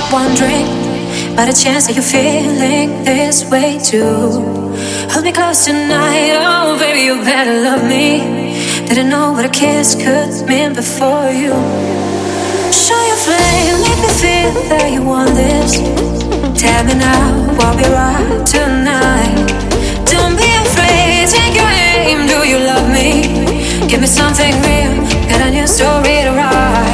like one drink. By the chance that you're feeling this way too, hold me close tonight, oh baby, you better love me. Didn't know what a kiss could mean before you. Show your flame, make me feel that you want this. Tell me now, I'll be right tonight. Don't be afraid, take your aim, do you love me? Give me something real, got a new story to write.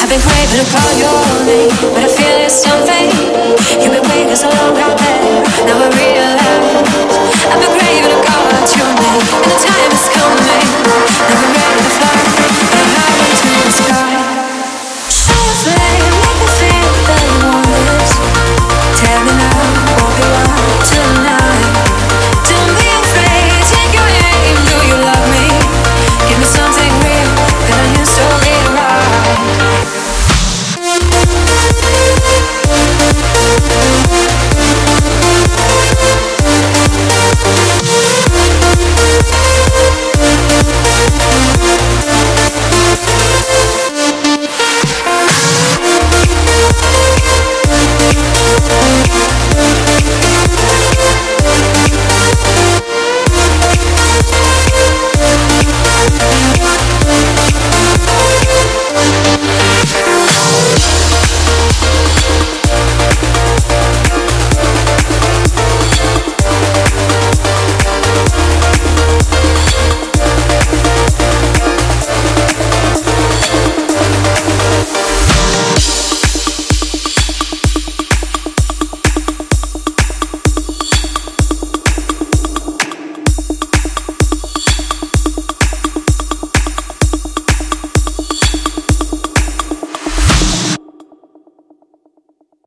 I've been craving a call out your name, and the time is coming. Now we're ready to fly.